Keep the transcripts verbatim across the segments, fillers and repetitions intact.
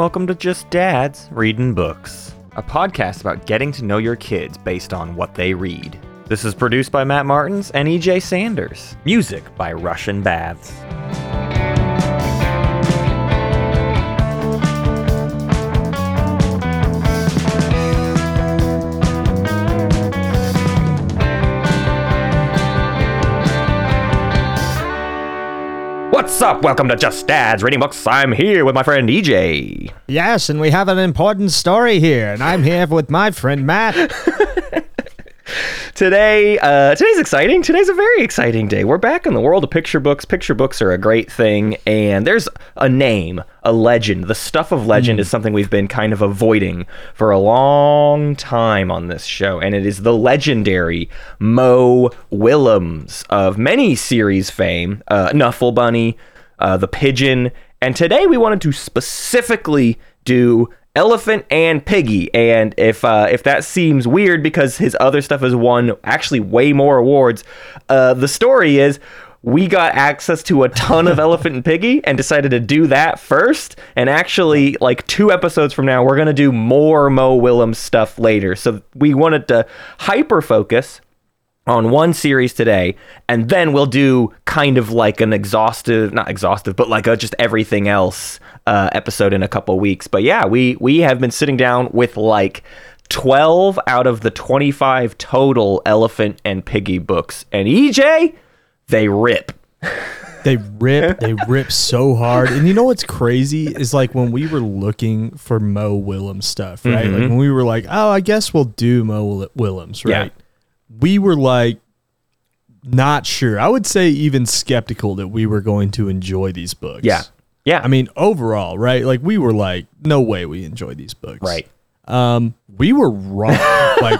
Welcome to Just Dads Reading Books, a podcast about getting to know your kids based on what they read. This is produced by Matt Martins and E J Sanders. Music by Russian Baths. What's up? Welcome to Just Dads Reading Books. I'm here with my friend E J. Yes, and we have an important story here, and I'm here with my friend Matt. Today, uh, today's exciting. Today's a very exciting day. We're back in the world of picture books. Picture books are a great thing, and there's a name, a legend. The stuff of legend mm. is something we've been kind of avoiding for a long time on this show, and it is the legendary Mo Willems of many series fame, uh, Knuffle Bunny, uh, The Pigeon, and today we wanted to specifically do Elephant and Piggie, and if uh, if that seems weird because his other stuff has won actually way more awards, uh, the story is we got access to a ton of Elephant and Piggie and decided to do that first, and actually like two episodes from now we're going to do more Mo Willems stuff later, so we wanted to hyper focus on one series today, and then we'll do kind of like an exhaustive, not exhaustive, but like a just everything else uh, episode in a couple weeks. But yeah, we we have been sitting down with like twelve out of the twenty-five total Elephant and Piggie books, and E J, they rip. They rip, they rip so hard. And you know what's crazy is like when we were looking for Mo Willems stuff, right? Mm-hmm. Like when we were like, oh, I guess we'll do Mo Willems, right? Yeah. We were like not sure. I would say even skeptical that we were going to enjoy these books. Yeah. Yeah. I mean, overall, right? Like we were like, no way we enjoy these books. Right. Um, we were wrong. Like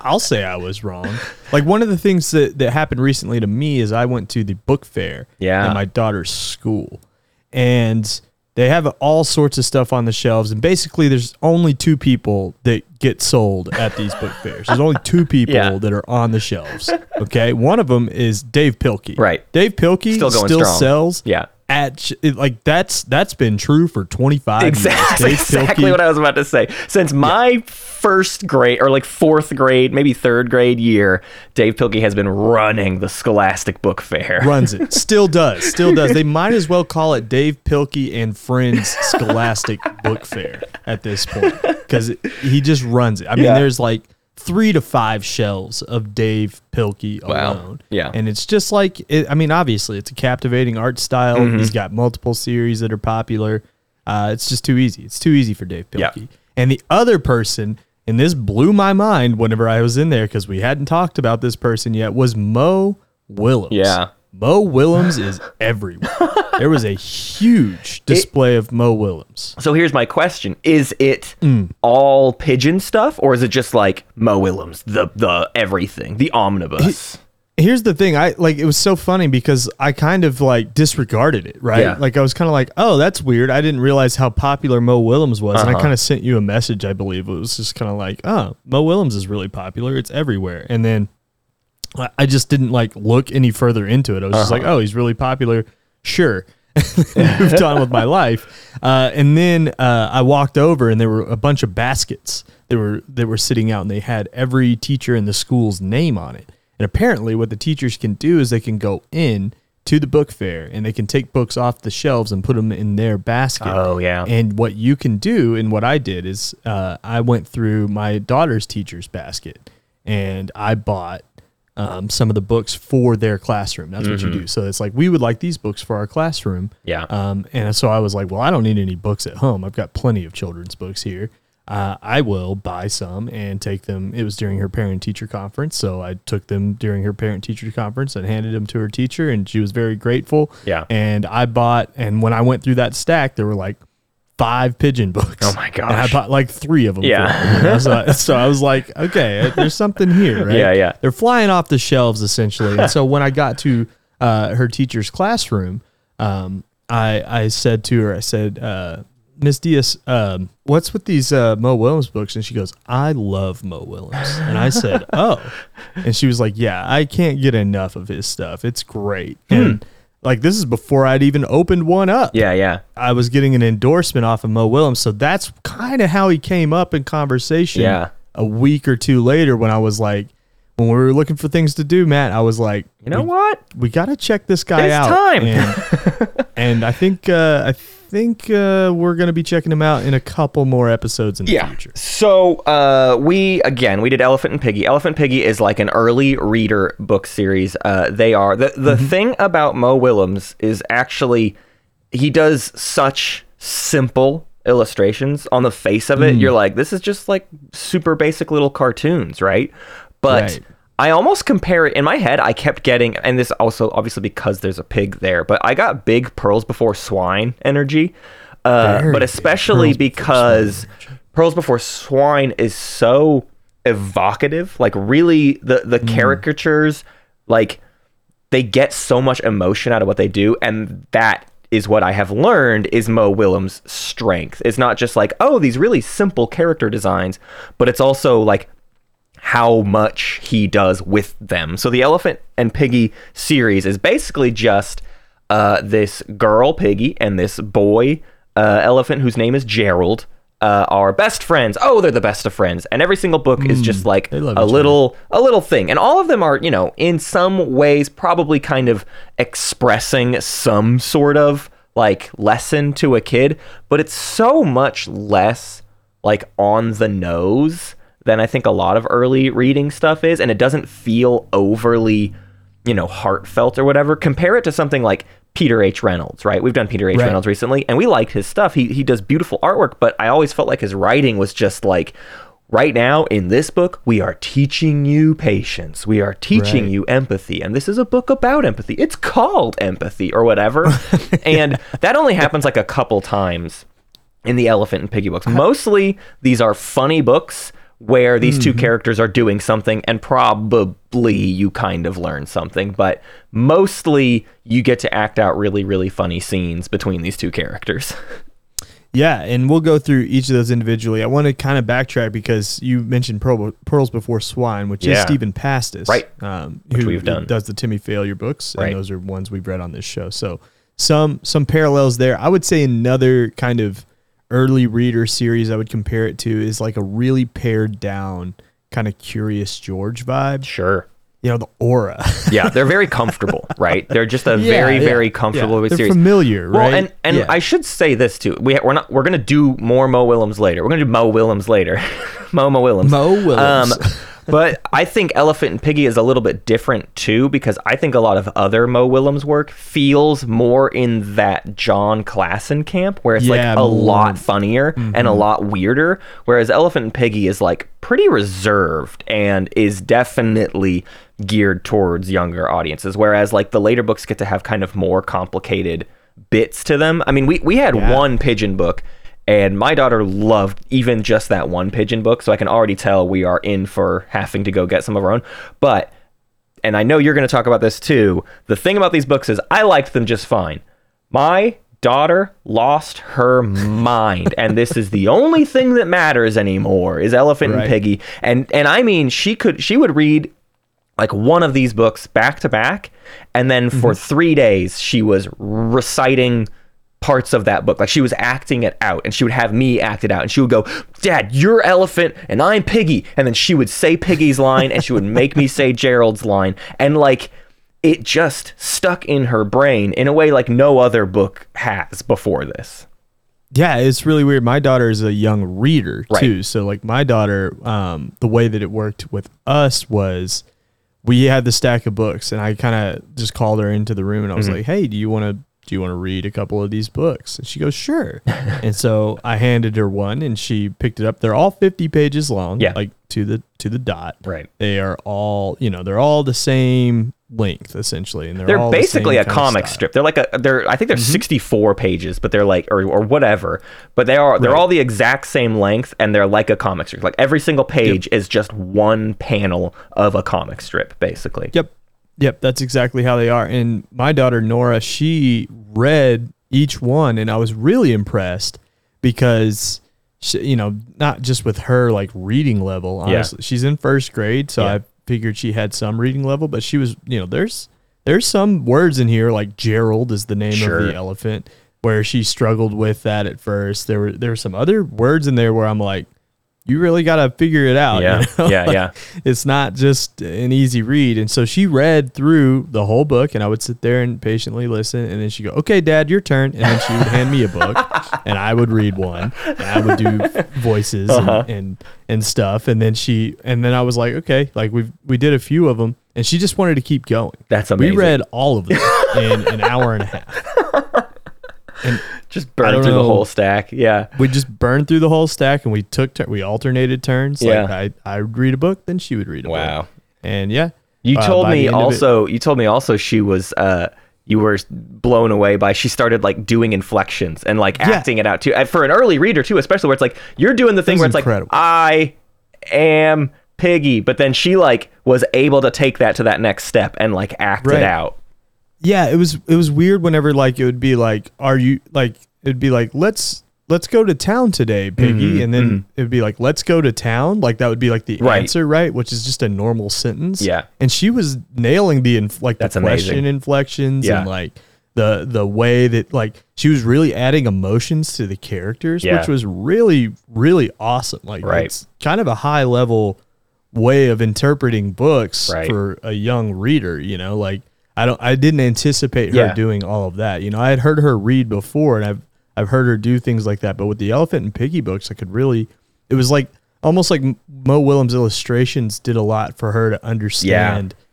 I'll say I was wrong. Like one of the things that, that happened recently to me is I went to the book fair yeah. at my daughter's school, and they have all sorts of stuff on the shelves, and basically there's only two people that get sold at these book fairs. There's only two people yeah. that are on the shelves, okay? One of them is Dav Pilkey. Right. Dav Pilkey still, going still sells yeah. at, like, that's that's been true for twenty-five exactly, years. Dave exactly Pilkey, what I was about to say. Since my yeah. first grade, or like fourth grade, maybe third grade year, Dav Pilkey has been running the Scholastic Book Fair. Runs it. Still does. Still does. They might as well call it Dav Pilkey and Friends Scholastic Book Fair at this point, because he just runs it. I mean, yeah. there's like three to five shelves of Dav Pilkey alone. Wow. Yeah. And it's just like, it, I mean, obviously it's a captivating art style. Mm-hmm. He's got multiple series that are popular. Uh, it's just too easy. It's too easy for Dav Pilkey. Yeah. And the other person, and this blew my mind whenever I was in there because we hadn't talked about this person yet, was Mo Willems. Yeah. Mo Willems is everywhere. There was a huge display it, of Mo Willems. So here's my question. Is it mm. all pigeon stuff, or is it just like Mo Willems, the the everything, the omnibus? He, here's the thing. I like it was so funny because I kind of like disregarded it, right? Yeah. Like I was kind of like, oh, that's weird. I didn't realize how popular Mo Willems was. Uh-huh. And I kind of sent you a message, I believe. It was just kind of like, oh, Mo Willems is really popular. It's everywhere. And then I just didn't like look any further into it. I was uh-huh. just like, oh, he's really popular. Sure. Moved on with my life. Uh, and then uh, I walked over and there were a bunch of baskets that were, that were sitting out, and they had every teacher in the school's name on it. And apparently what the teachers can do is they can go in to the book fair and they can take books off the shelves and put them in their basket. Oh, yeah. And what you can do, and what I did is uh, I went through my daughter's teacher's basket and I bought Um, some of the books for their classroom. That's mm-hmm. what you do. So it's like, we would like these books for our classroom. Yeah. Um, and so I was like, well, I don't need any books at home. I've got plenty of children's books here. Uh, I will buy some and take them. It was during her parent-teacher conference, so I took them during her parent-teacher conference and handed them to her teacher, and she was very grateful. Yeah. And I bought, and when I went through that stack, there were like five pigeon books. Oh my gosh. And I bought like three of them. Yeah. So, so I was like, okay, there's something here, right? Yeah, yeah. They're flying off the shelves essentially. And so when I got to uh, her teacher's classroom, um, I I said to her, I said, uh, Miss Diaz, um, what's with these uh, Mo Willems books? And she goes, I love Mo Willems. And I said, oh. And she was like, yeah, I can't get enough of his stuff. It's great. And hmm. Like, this is before I'd even opened one up. Yeah, yeah. I was getting an endorsement off of Mo Willems, so that's kind of how he came up in conversation. Yeah. A week or two later, when I was like, when we were looking for things to do, Matt, I was like, you know we, what? We got to check this guy it's out. It's time. And, and I think uh, I think uh, we're going to be checking him out in a couple more episodes in the yeah. future. So uh, we, again, we did Elephant and Piggie. Elephant and Piggie is like an early reader book series. Uh, they are. The, the mm-hmm. thing about Mo Willems is actually he does such simple illustrations on the face of it. Mm. You're like, this is just like super basic little cartoons, right? But right. I almost compare it in my head. I kept getting, and this also obviously because there's a pig there, but I got big Pearls Before Swine energy, uh, but especially because Pearls Before Swine is so evocative. Like, really, the the mm. caricatures, like, they get so much emotion out of what they do, and that is what I have learned is Mo Willems' strength. It's not just like, oh, these really simple character designs, but it's also like how much he does with them. So the Elephant and Piggie series is basically just uh, this girl piggy and this boy uh, elephant whose name is Gerald uh, are best friends. Oh, they're the best of friends. And every single book mm, is just like a little, a little thing. And all of them are, you know, in some ways probably kind of expressing some sort of like lesson to a kid, but it's so much less like on the nose than I think a lot of early reading stuff is, and it doesn't feel overly, you know, heartfelt or whatever. Compare it to something like Peter H. Reynolds, right? We've done Peter H. Right. Reynolds recently, and we liked his stuff. He he does beautiful artwork, but I always felt like his writing was just like, right now in this book, we are teaching you patience. We are teaching right. you empathy, and this is a book about empathy. It's called Empathy or whatever, and that only happens like a couple times in the Elephant and Piggy books. Mostly, these are funny books where these two mm-hmm. characters are doing something and probably you kind of learn something, but mostly you get to act out really, really funny scenes between these two characters. Yeah, and we'll go through each of those individually. I want to kind of backtrack because you mentioned Pearl, Pearls Before Swine, which yeah. is Stephan Pastis, right? Um, which who, we've done. Who does the Timmy Failure books, right. and those are ones we've read on this show. So some some parallels there. I would say another kind of early reader series I would compare it to is like a really pared down kind of Curious George vibe. Sure. You know, the aura. Yeah, they're very comfortable, right? They're just a yeah, very, yeah, very comfortable yeah. they're series. Familiar, right? Well, and, and yeah. I should say this too. We we're not we're gonna do more Mo Willems later. We're gonna do Mo Willems later. Mo Mo Willems. Mo Willems. Um, but I think Elephant and Piggie is a little bit different too, because I think a lot of other Mo Willems work feels more in that John Klassen camp, where it's yeah, like a lot funnier mm-hmm. and a lot weirder, whereas Elephant and Piggie is like pretty reserved and is definitely geared towards younger audiences, whereas like the later books get to have kind of more complicated bits to them. I mean, we, we had yeah. one pigeon book, and my daughter loved even just that one pigeon book, so I can already tell we are in for having to go get some of our own. But, and I know you're going to talk about this too, the thing about these books is I liked them just fine. My daughter lost her mind, and this is the only thing that matters anymore is Elephant right. and Piggie. And and I mean, she could she would read like one of these books back to back, and then for mm-hmm. three days she was reciting parts of that book. Like, she was acting it out, and she would have me act it out, and she would go, Dad, you're Elephant and I'm Piggy, and then she would say Piggy's line and she would make me say Gerald's line, and like it just stuck in her brain in a way like no other book has before this. Yeah, it's really weird. My daughter is a young reader right. too, so like my daughter, um the way that it worked with us was we had the stack of books, and I kind of just called her into the room, and I was mm-hmm. like, hey, do you want to do you want to read a couple of these books? And she goes, sure. And so I handed her one, and she picked it up. They're all fifty pages long, yeah. like to the to the dot. Right. They are all, you know, they're all the same length essentially, and they're, they're all basically the same a comic strip. They're like a they're I think they're mm-hmm. sixty-four pages, but they're like or or whatever. But they are they're right. all the exact same length, and they're like a comic strip. Like every single page yep. is just one panel of a comic strip, basically. Yep. Yep, that's exactly how they are. And my daughter, Nora, she read each one, and I was really impressed because, she, you know, not just with her, like, reading level, honestly. Yeah. She's in first grade, so yeah. I figured she had some reading level, but she was, you know, there's... there's some words in here, like Gerald is the name sure. of the elephant, where she struggled with that at first. There were there were some other words in there where I'm like, you really got to figure it out. Yeah, you know? yeah, like, yeah. It's not just an easy read. And so she read through the whole book, and I would sit there and patiently listen, and then she'd go, okay, Dad, your turn. And then she would hand me a book, and I would read one, and I would do voices uh-huh. and, and and stuff. And then she, and then I was like, okay, like we we did a few of them, and she just wanted to keep going. That's amazing. We read all of them in an hour and a half. And just burned through know, the whole stack. Yeah. We just burned through the whole stack, and we took, tur- we alternated turns. Yeah. Like I, I would read a book, then she would read a wow. book. Wow. And yeah. You uh, told me also, it, you told me also she was, uh, you were blown away by, she started like doing inflections and like yeah. acting it out too. And for an early reader too, especially where it's like, you're doing the thing That's where it's incredible. Like, I am Piggy. But then she like was able to take that to that next step and like act right. it out. Yeah, it was it was weird whenever like it would be like, are you like it'd be like let's let's go to town today, Piggy, mm-hmm, and then mm-hmm. it'd be like let's go to town, like that would be like the right. answer, right? Which is just a normal sentence. Yeah, and she was nailing the inf- like That's the question amazing. Inflections yeah. and like the the way that like she was really adding emotions to the characters, yeah. which was really really awesome. Like right. it's kind of a high level way of interpreting books right. for a young reader, you know, like. I don't. I didn't anticipate her yeah. doing all of that. You know, I had heard her read before, and I've I've heard her do things like that. But with the Elephant and Piggie books, I could really. It was like almost like Mo Willems' illustrations did a lot for her to understand yeah.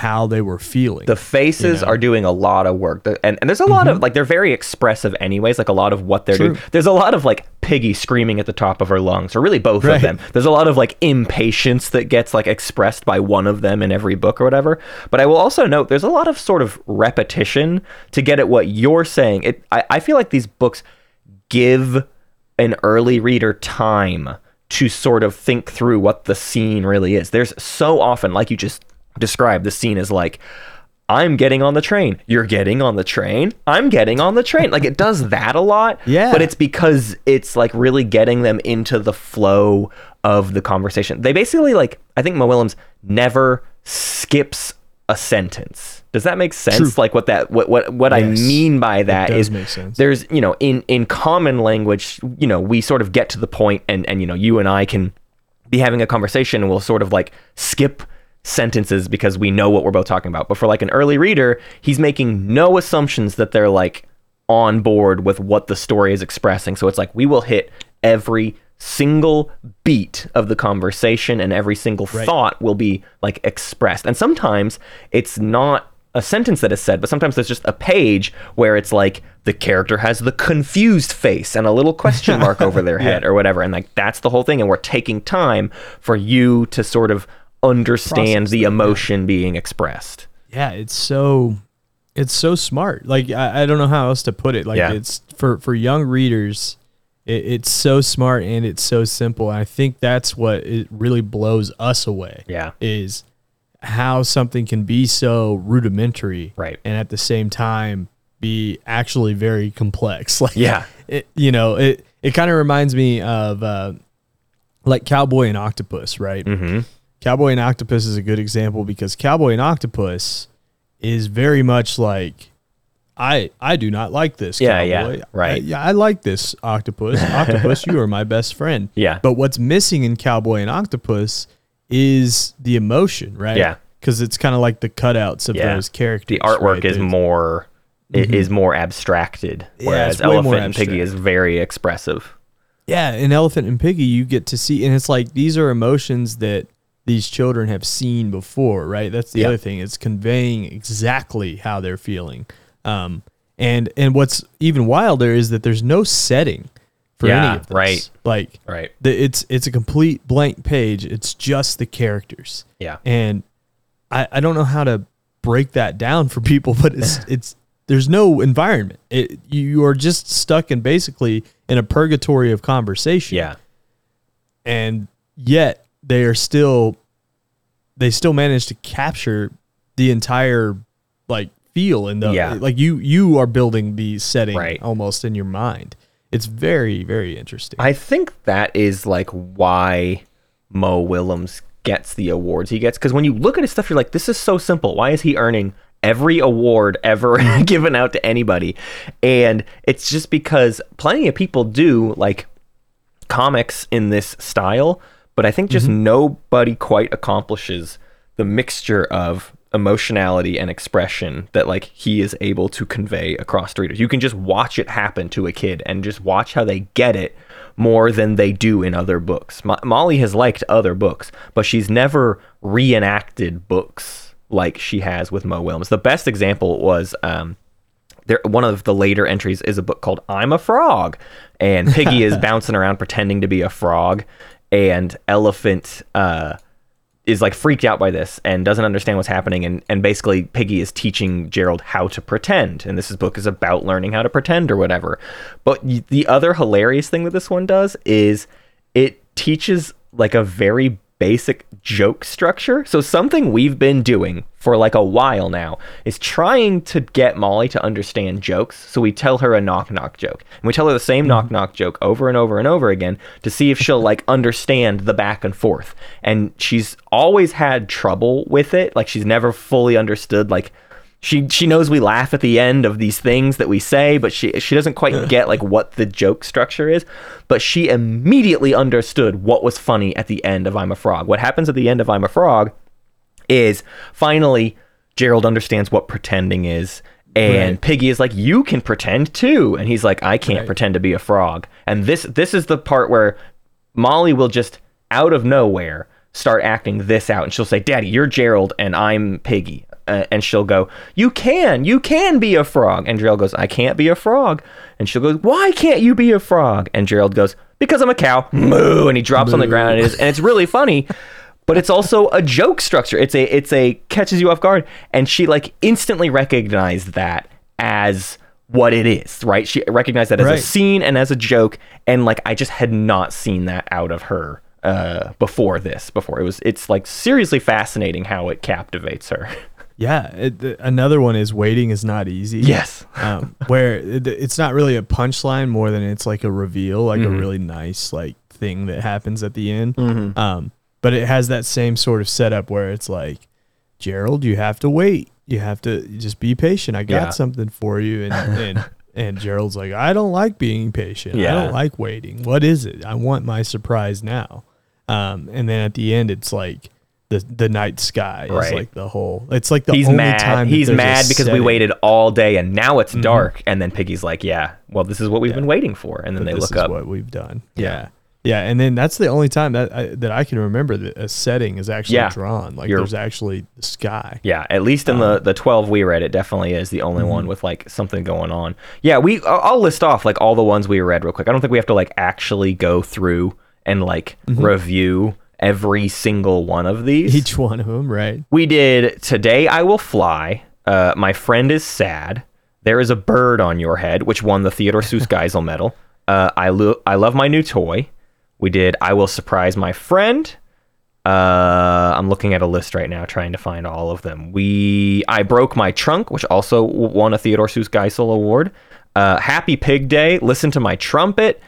how they were feeling. The faces you know? Are doing a lot of work, and and there's a lot mm-hmm. of like they're very expressive, anyways. Like a lot of what they're True. Doing. There's a lot of like Piggy screaming at the top of her lungs, or really both right. of them. There's a lot of like impatience that gets like expressed by one of them in every book or whatever. But I will also note there's a lot of sort of repetition to get at what you're saying. It I, I feel like these books give an early reader time to sort of think through what the scene really is. There's so often, like you just described, the scene is like, I'm getting on the train. You're getting on the train. I'm getting on the train. Like it does that a lot. Yeah. But it's because it's like really getting them into the flow of the conversation. They basically like, I think Mo Willems never skips a sentence. Does that make sense? True. Like what that, what, what, what yes. I mean by that is there's, you know, in, in common language, you know, we sort of get to the point and, and, you know, you and I can be having a conversation and we'll sort of like skip sentences because we know what we're both talking about. But for like an early reader, he's making no assumptions that they're like on board with what the story is expressing. So it's like we will hit every single beat of the conversation and every single right. thought will be like expressed. And sometimes it's not a sentence that is said, but sometimes there's just a page where it's like the character has the confused face and a little question mark over their head yeah. or whatever. And like that's the whole thing. And we're taking time for you to sort of understand the emotion being expressed. Yeah, it's so it's so smart. Like I, I don't know how else to put it. Like yeah. it's for for young readers, it, it's so smart and it's so simple. And I think that's what it really blows us away. Yeah, is how something can be so rudimentary, right? And at the same time, be actually very complex. Like yeah, it, you know it. It kind of reminds me of uh, like Cowboy and Octopus, right? Mm-hmm. Cowboy and Octopus is a good example because Cowboy and Octopus is very much like, I I do not like this. Yeah, Cowboy. yeah, right. I, yeah, I like this octopus. Octopus, you are my best friend. Yeah. But what's missing in Cowboy and Octopus is the emotion, right? Yeah. Because it's kind of like the cutouts of yeah. those characters. The artwork right? is There's, more mm-hmm. is more abstracted, whereas yeah, Elephant and Piggie is very expressive. Yeah, in Elephant and Piggie, you get to see, and it's like these are emotions that these children have seen before, right? That's the yeah. other thing. It's conveying exactly how they're feeling. Um, and and what's even wilder is that there's no setting for yeah, any of this. Right. Like right. The, it's it's a complete blank page. It's just the characters. Yeah. And I, I don't know how to break that down for people, but it's it's there's no environment. It, you are just stuck in basically in a purgatory of conversation. Yeah. And yet they are still, they still manage to capture the entire like feel and the yeah. like. You you are building the setting right. almost in your mind. It's very very interesting. I think that is like why Mo Willems gets the awards he gets, because when you look at his stuff, you're like, this is so simple. Why is he earning every award ever given out to anybody. And it's just because plenty of people do like comics in this style, but I think just mm-hmm. nobody quite accomplishes the mixture of emotionality and expression that like he is able to convey across to readers. You can just watch it happen to a kid and just watch how they get it more than they do in other books. Mo- Molly has liked other books, but she's never reenacted books like she has with Mo Willems. The best example was um, there. One of the later entries is a book called I'm a Frog, and Piggy is bouncing around pretending to be a frog, and Elephant uh, is like freaked out by this and doesn't understand what's happening. And, and basically Piggy is teaching Gerald how to pretend. And this book is about learning how to pretend or whatever. But the other hilarious thing that this one does is it teaches like a very basic joke structure. So something we've been doing for like a while now is trying to get Molly to understand jokes. So we tell her a knock-knock joke, and we tell her the same mm-hmm. knock-knock joke over and over and over again to see if she'll like understand the back and forth. And she's always had trouble with it. Like she's never fully understood. Like she she knows we laugh at the end of these things that we say, but she she doesn't quite get like what the joke structure is. But she immediately understood what was funny at the end of I'm a Frog. What happens at the end of I'm a Frog is finally Gerald understands what pretending is, and right. Piggy is like, you can pretend too, and he's like, I can't right. pretend to be a frog. And this this is the part where Molly will just out of nowhere start acting this out, and she'll say, Daddy, you're Gerald and I'm Piggy. Uh, and she'll go, you can, you can be a frog. And Gerald goes, I can't be a frog. And she'll go, why can't you be a frog? And Gerald goes, because I'm a cow. Moo. And he drops Moo. on the ground. And it is, and it's really funny, but it's also a joke structure. It's a, it's a catches you off guard. And she like instantly recognized that as what it is, right? She recognized that as right. a scene and as a joke. And like, I just had not seen that out of her uh, before this, before it was, it's like seriously fascinating how it captivates her. Yeah. It, another one is Waiting is Not Easy. Yes. um, where it, it's not really a punchline more than it's like a reveal, like mm-hmm. a really nice like thing that happens at the end. Mm-hmm. Um, but it has that same sort of setup where it's like, Gerald, you have to wait. You have to just be patient. I got yeah. something for you. And, and, and Gerald's like, I don't like being patient. Yeah. I don't like waiting. What is it? I want my surprise now. Um, and then at the end, it's like, The, the night sky is right. like the whole, it's like the he's only mad. time he's mad because setting. we waited all day and now it's mm-hmm. dark. And then Piggy's like, yeah, well, this is what we've yeah. been waiting for. And then but they look up what we've done. Yeah. yeah. Yeah. And then that's the only time that I, that I can remember that a setting is actually yeah. drawn. Like You're, there's actually the sky. Yeah. At least in um, the, the twelve we read, it definitely is the only mm-hmm. one with like something going on. Yeah. We, I'll, I'll list off like all the ones we read real quick. I don't think we have to like actually go through and like mm-hmm. review every single one of these. Each one of them, right? We did Today I Will Fly, uh, My Friend is Sad, There is a Bird on Your Head, which won the Theodore Seuss Geisel medal. Uh, I, lo- I Love My New Toy. We did I Will Surprise My Friend. Uh, I'm looking at a list right now trying to find all of them. We I Broke My Trunk, which also won a Theodore Seuss Geisel award. Uh, Happy Pig Day, Listen to My Trumpet,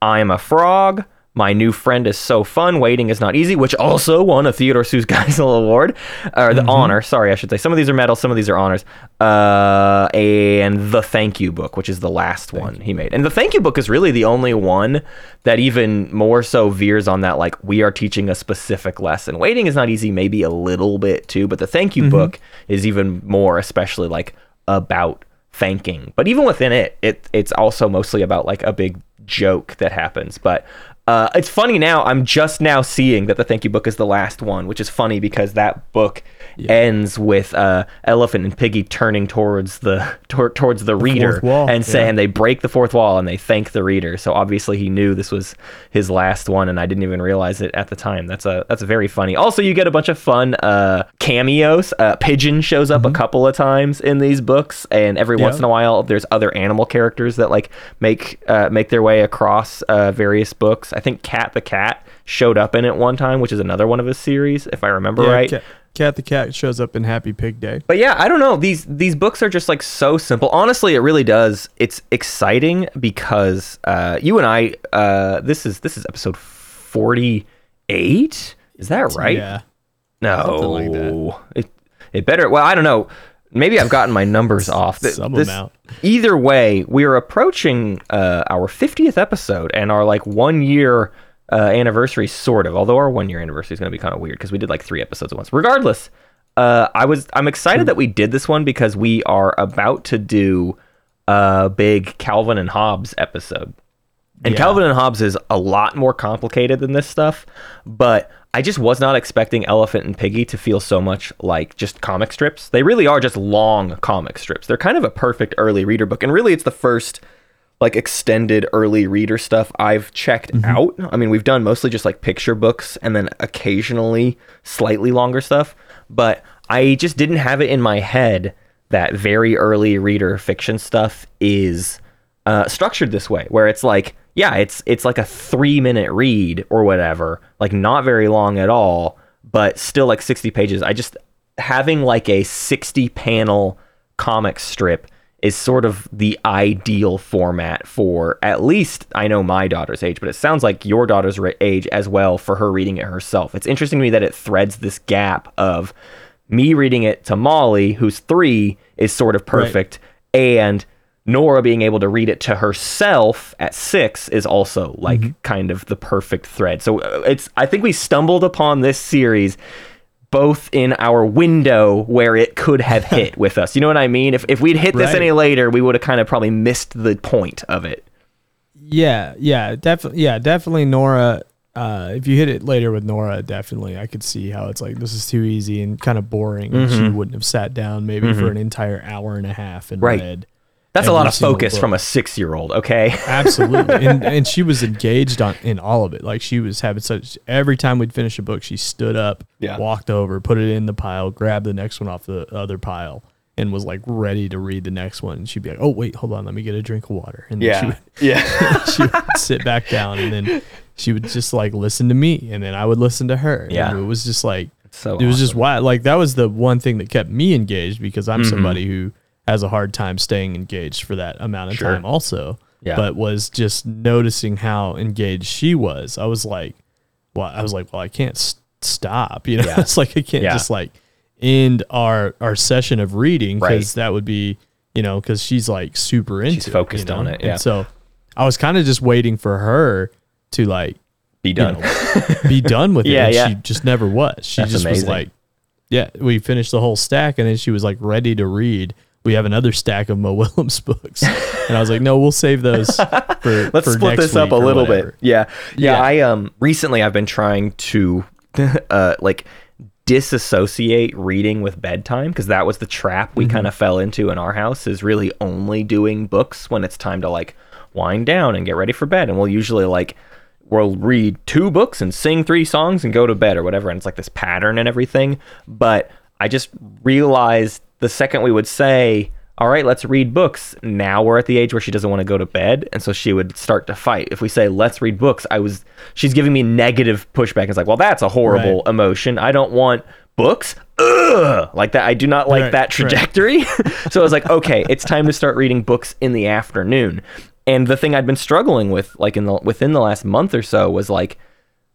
I Am a Frog, My New Friend is So Fun, Waiting is Not Easy, which also won a Theodore Seuss Geisel Award, or the mm-hmm. honor, sorry, I should say. Some of these are medals, some of these are honors. Uh, and The Thank You Book, which is the last thank one you. he made. And The Thank You Book is really the only one that even more so veers on that, like, we are teaching a specific lesson. Waiting is Not Easy, maybe a little bit too, but The Thank You mm-hmm. Book is even more, especially, like, about thanking. But even within it, it it's also mostly about, like, a big joke that happens. But Uh, it's funny now, I'm just now seeing that The Thank You Book is the last one, which is funny because that book yeah. ends with uh, Elephant and Piggy turning towards the tor- towards the, the reader and saying yeah. they break the fourth wall and they thank the reader. So obviously he knew this was his last one, and I didn't even realize it at the time. That's a that's very funny. Also, you get a bunch of fun uh, cameos. Uh, Pigeon shows up mm-hmm. a couple of times in these books, and every yeah. once in a while there's other animal characters that like make uh, make their way across uh, various books. I think Cat the Cat showed up in it one time, which is another one of his series, if I remember yeah, right. Cat, Cat the Cat shows up in Happy Pig Day. But yeah, I don't know. These these books are just like so simple. Honestly, it really does. It's exciting because uh, you and I, uh, this is this is episode forty-eight. Is that right? Yeah. No. Something like that. It, it better. Well, I don't know. Maybe I've gotten my numbers off. Th- Some this, amount. Either way, we are approaching uh, our fiftieth episode and our like one year uh, anniversary, sort of. Although our one year anniversary is going to be kind of weird because we did like three episodes at once. Regardless, uh, I was I'm excited that we did this one because we are about to do a big Calvin and Hobbes episode. And yeah. Calvin and Hobbes is a lot more complicated than this stuff, but I just was not expecting Elephant and Piggie to feel so much like just comic strips. They really are just long comic strips. They're kind of a perfect early reader book. And really, it's the first like extended early reader stuff I've checked mm-hmm. out. I mean, we've done mostly just like picture books and then occasionally slightly longer stuff. But I just didn't have it in my head that very early reader fiction stuff is uh, structured this way, where it's like, yeah, it's it's like a three minute read or whatever, like not very long at all, but still like sixty pages. I just having like a sixty panel comic strip is sort of the ideal format for, at least I know my daughter's age, but it sounds like your daughter's age as well for her reading it herself. It's interesting to me that it threads this gap of me reading it to Molly, who's three, is sort of perfect, right. and Nora being able to read it to herself at six is also like mm-hmm. kind of the perfect thread. So it's, I think we stumbled upon this series both in our window where it could have hit with us. You know what I mean? If if we'd hit right. this any later, we would have kind of probably missed the point of it. Yeah. Yeah, definitely. Yeah, definitely. Nora. Uh, if you hit it later with Nora, definitely, I could see how it's like, this is too easy and kind of boring. Mm-hmm. She wouldn't have sat down maybe mm-hmm. for an entire hour and a half and right. read. That's a lot of focus from a six-year-old, okay? Absolutely. And and she was engaged on in all of it. Like, she was having such... Every time we'd finish a book, she stood up, yeah. walked over, put it in the pile, grabbed the next one off the other pile, and was, like, ready to read the next one. And she'd be like, oh, wait, hold on, let me get a drink of water. And then yeah. she would, yeah. she would sit back down, and then she would just, like, listen to me, and then I would listen to her. Yeah. And it was just, like... So it awesome. was just wild. Like, that was the one thing that kept me engaged, because I'm mm-hmm. somebody who... has a hard time staying engaged for that amount of sure. time also, yeah. but was just noticing how engaged she was. I was like, well, I was like, well, I can't st- stop, you know, yeah. it's like, I can't yeah. just like end our, our session of reading because right. that would be, you know, cause she's like super into she's focused it, you know? on it. Yeah. And so I was kind of just waiting for her to like be done, you know, be done with yeah, it. And yeah. she just never was. She That's just amazing. was like, yeah, we finished the whole stack. And then she was like ready to read. We have another stack of Mo Willems books. And I was like, no, we'll save those for Let's for split next this up a little whatever. bit. Yeah. yeah. Yeah. I, um, recently I've been trying to, uh, like disassociate reading with bedtime. Cause that was the trap we mm-hmm. kind of fell into in our house, is really only doing books when it's time to like wind down and get ready for bed. And we'll usually like, we'll read two books and sing three songs and go to bed or whatever. And it's like this pattern and everything. But I just realized the second we would say, all right, let's read books, now we're at the age where she doesn't want to go to bed, and so she would start to fight. If we say, let's read books, I was she's giving me negative pushback. It's like, well, that's a horrible right. emotion. I don't want books. Ugh! Like that. I do not like right, that trajectory. Right. So I was like, okay, it's time to start reading books in the afternoon. And the thing I'd been struggling with, like in the within the last month or so, was like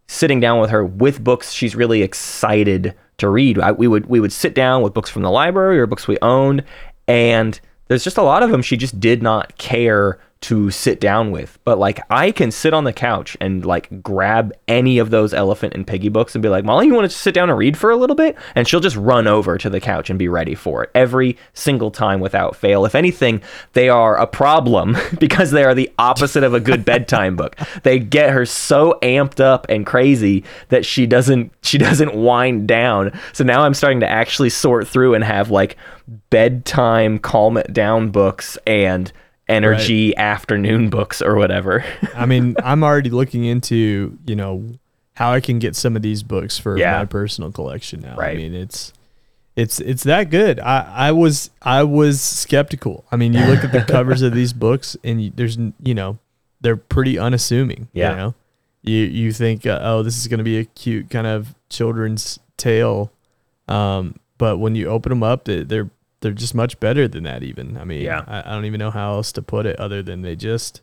sitting down with her with books she's really excited to read. I, we would we would sit down with books from the library or books we owned, and there's just a lot of them she just did not care to sit down with. But like, I can sit on the couch and like grab any of those Elephant and Piggie books and be like, Molly, you want to sit down and read for a little bit? And she'll just run over to the couch and be ready for it every single time without fail. If anything, they are a problem because they are the opposite of a good bedtime book. They get her so amped up and crazy that she doesn't she doesn't wind down. So now I'm starting to actually sort through and have like bedtime calm it down books and energy right. afternoon books or whatever. I mean, I'm already looking into, you know, how I can get some of these books for yeah. my personal collection now. Right. I mean, it's it's it's that good. I, I was I was skeptical. I mean, you look at the covers of these books and you, there's, you know, they're pretty unassuming. Yeah. You know, you you think uh, oh, this is going to be a cute kind of children's tale, um, but when you open them up, they, they're They're just much better than that even. I mean, yeah. I, I don't even know how else to put it other than they just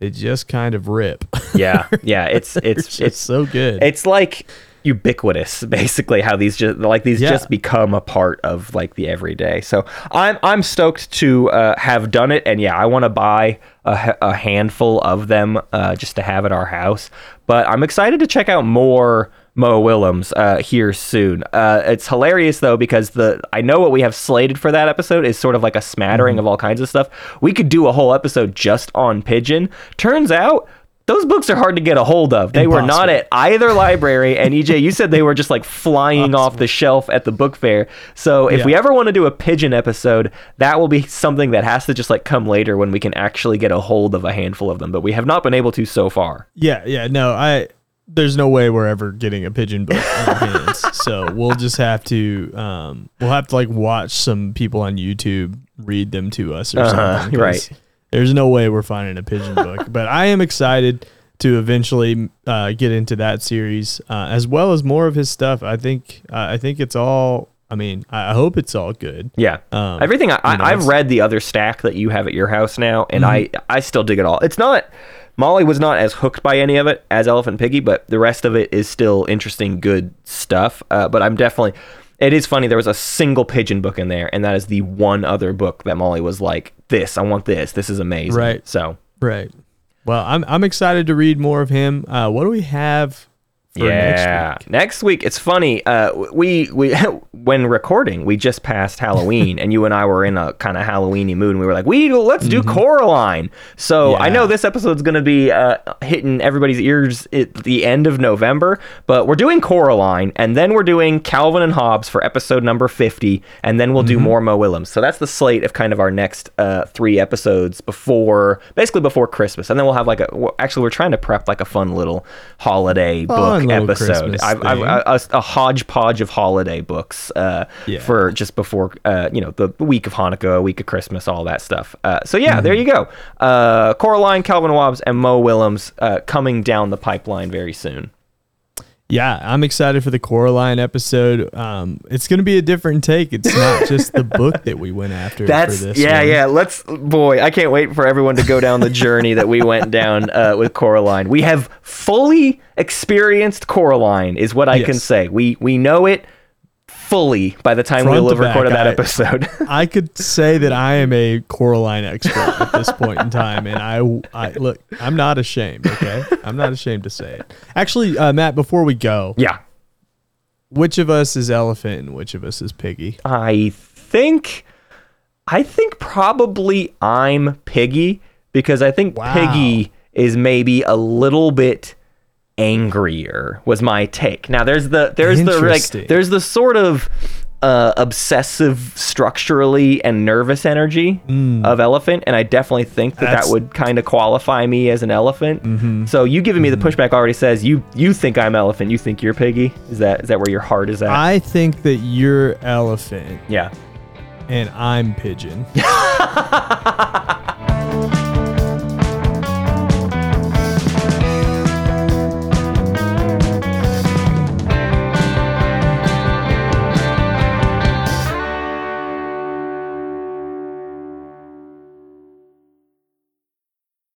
they just kind of rip. Yeah. Yeah. It's it's it's, it's so good. It's like ubiquitous, basically, how these just like these yeah. just become a part of like the everyday. So I'm I'm stoked to uh, have done it, and yeah, I want to buy a, a handful of them uh, just to have at our house. But I'm excited to check out more Mo Willems uh, here soon. Uh, it's hilarious though, because the I know what we have slated for that episode is sort of like a smattering mm-hmm. of all kinds of stuff. We could do a whole episode just on Pigeon. Turns out, those books are hard to get a hold of. They Impossible. Were not at either library. And E J, you said they were just like flying off the shelf at the book fair. So if yeah. we ever want to do a Pigeon episode, that will be something that has to just like come later when we can actually get a hold of a handful of them. But we have not been able to so far. Yeah, yeah. No, I there's no way we're ever getting a Pigeon book in our hands. So we'll just have to um, we'll have to like watch some people on YouTube read them to us or uh-huh, something. Right. There's no way we're finding a Pigeon book, but I am excited to eventually uh, get into that series uh, as well as more of his stuff. I think uh, I think it's all. I mean, I hope it's all good. Yeah, um, everything. I, I, know, I've read the other stack that you have at your house now, and mm-hmm. I, I still dig it all. It's not. Molly was not as hooked by any of it as Elephant Piggy, but the rest of it is still interesting, good stuff. Uh, but I'm definitely. It is funny, there was a single Pigeon book in there, and that is the one other book that Molly was like, this, I want this, this is amazing. Right. So. Right. Well, I'm I'm excited to read more of him. Uh, what do we have for yeah. next week? Next week, it's funny, uh, we, we when recording, we just passed Halloween, and you and I were in a kind of Halloween-y mood, and we were like, we let's do mm-hmm. Coraline. So yeah. I know this episode's going to be uh, hitting everybody's ears at the end of November, but we're doing Coraline, and then we're doing Calvin and Hobbes for episode number fifty, and then we'll mm-hmm. do more Mo Willems. So that's the slate of kind of our next uh, three episodes before, basically before Christmas, and then we'll have like a, actually we're trying to prep like a fun little holiday fun. book. Episode I've, I've, a, a hodgepodge of holiday books uh yeah. for just before uh you know the week of Hanukkah, week of Christmas, all that stuff. Uh so yeah, mm-hmm. there you go. uh Coraline, Calvin Hobbes, and Mo Willems uh coming down the pipeline very soon. Yeah, I'm excited for the Coraline episode. Um, it's going to be a different take. It's not just the book that we went after. That's for this yeah, one. yeah. Let's boy, I can't wait for everyone to go down the journey that we went down uh, with Coraline. We have fully experienced Coraline, is what I yes. can say. We we know it fully by the time Front we to recorded back, that I, episode. I could say that I am a Coraline expert at this point in time, and I, I look, I'm not ashamed. Okay, I'm not ashamed to say it. Actually, uh, Matt, before we go, yeah, which of us is Elephant and which of us is Piggy? I think, I think probably I'm Piggy, because I think wow. Piggy is maybe a little bit angrier, was my take. Now there's the there's the like there's the sort of uh obsessive, structurally and nervous energy mm. of Elephant, and I definitely think that That's... that would kind of qualify me as an elephant. Mm-hmm. So you giving mm-hmm. me the pushback already says you you think I'm Elephant, you think you're Piggy. Is that is that where your heart is at? I think that you're Elephant. Yeah. And I'm Pigeon.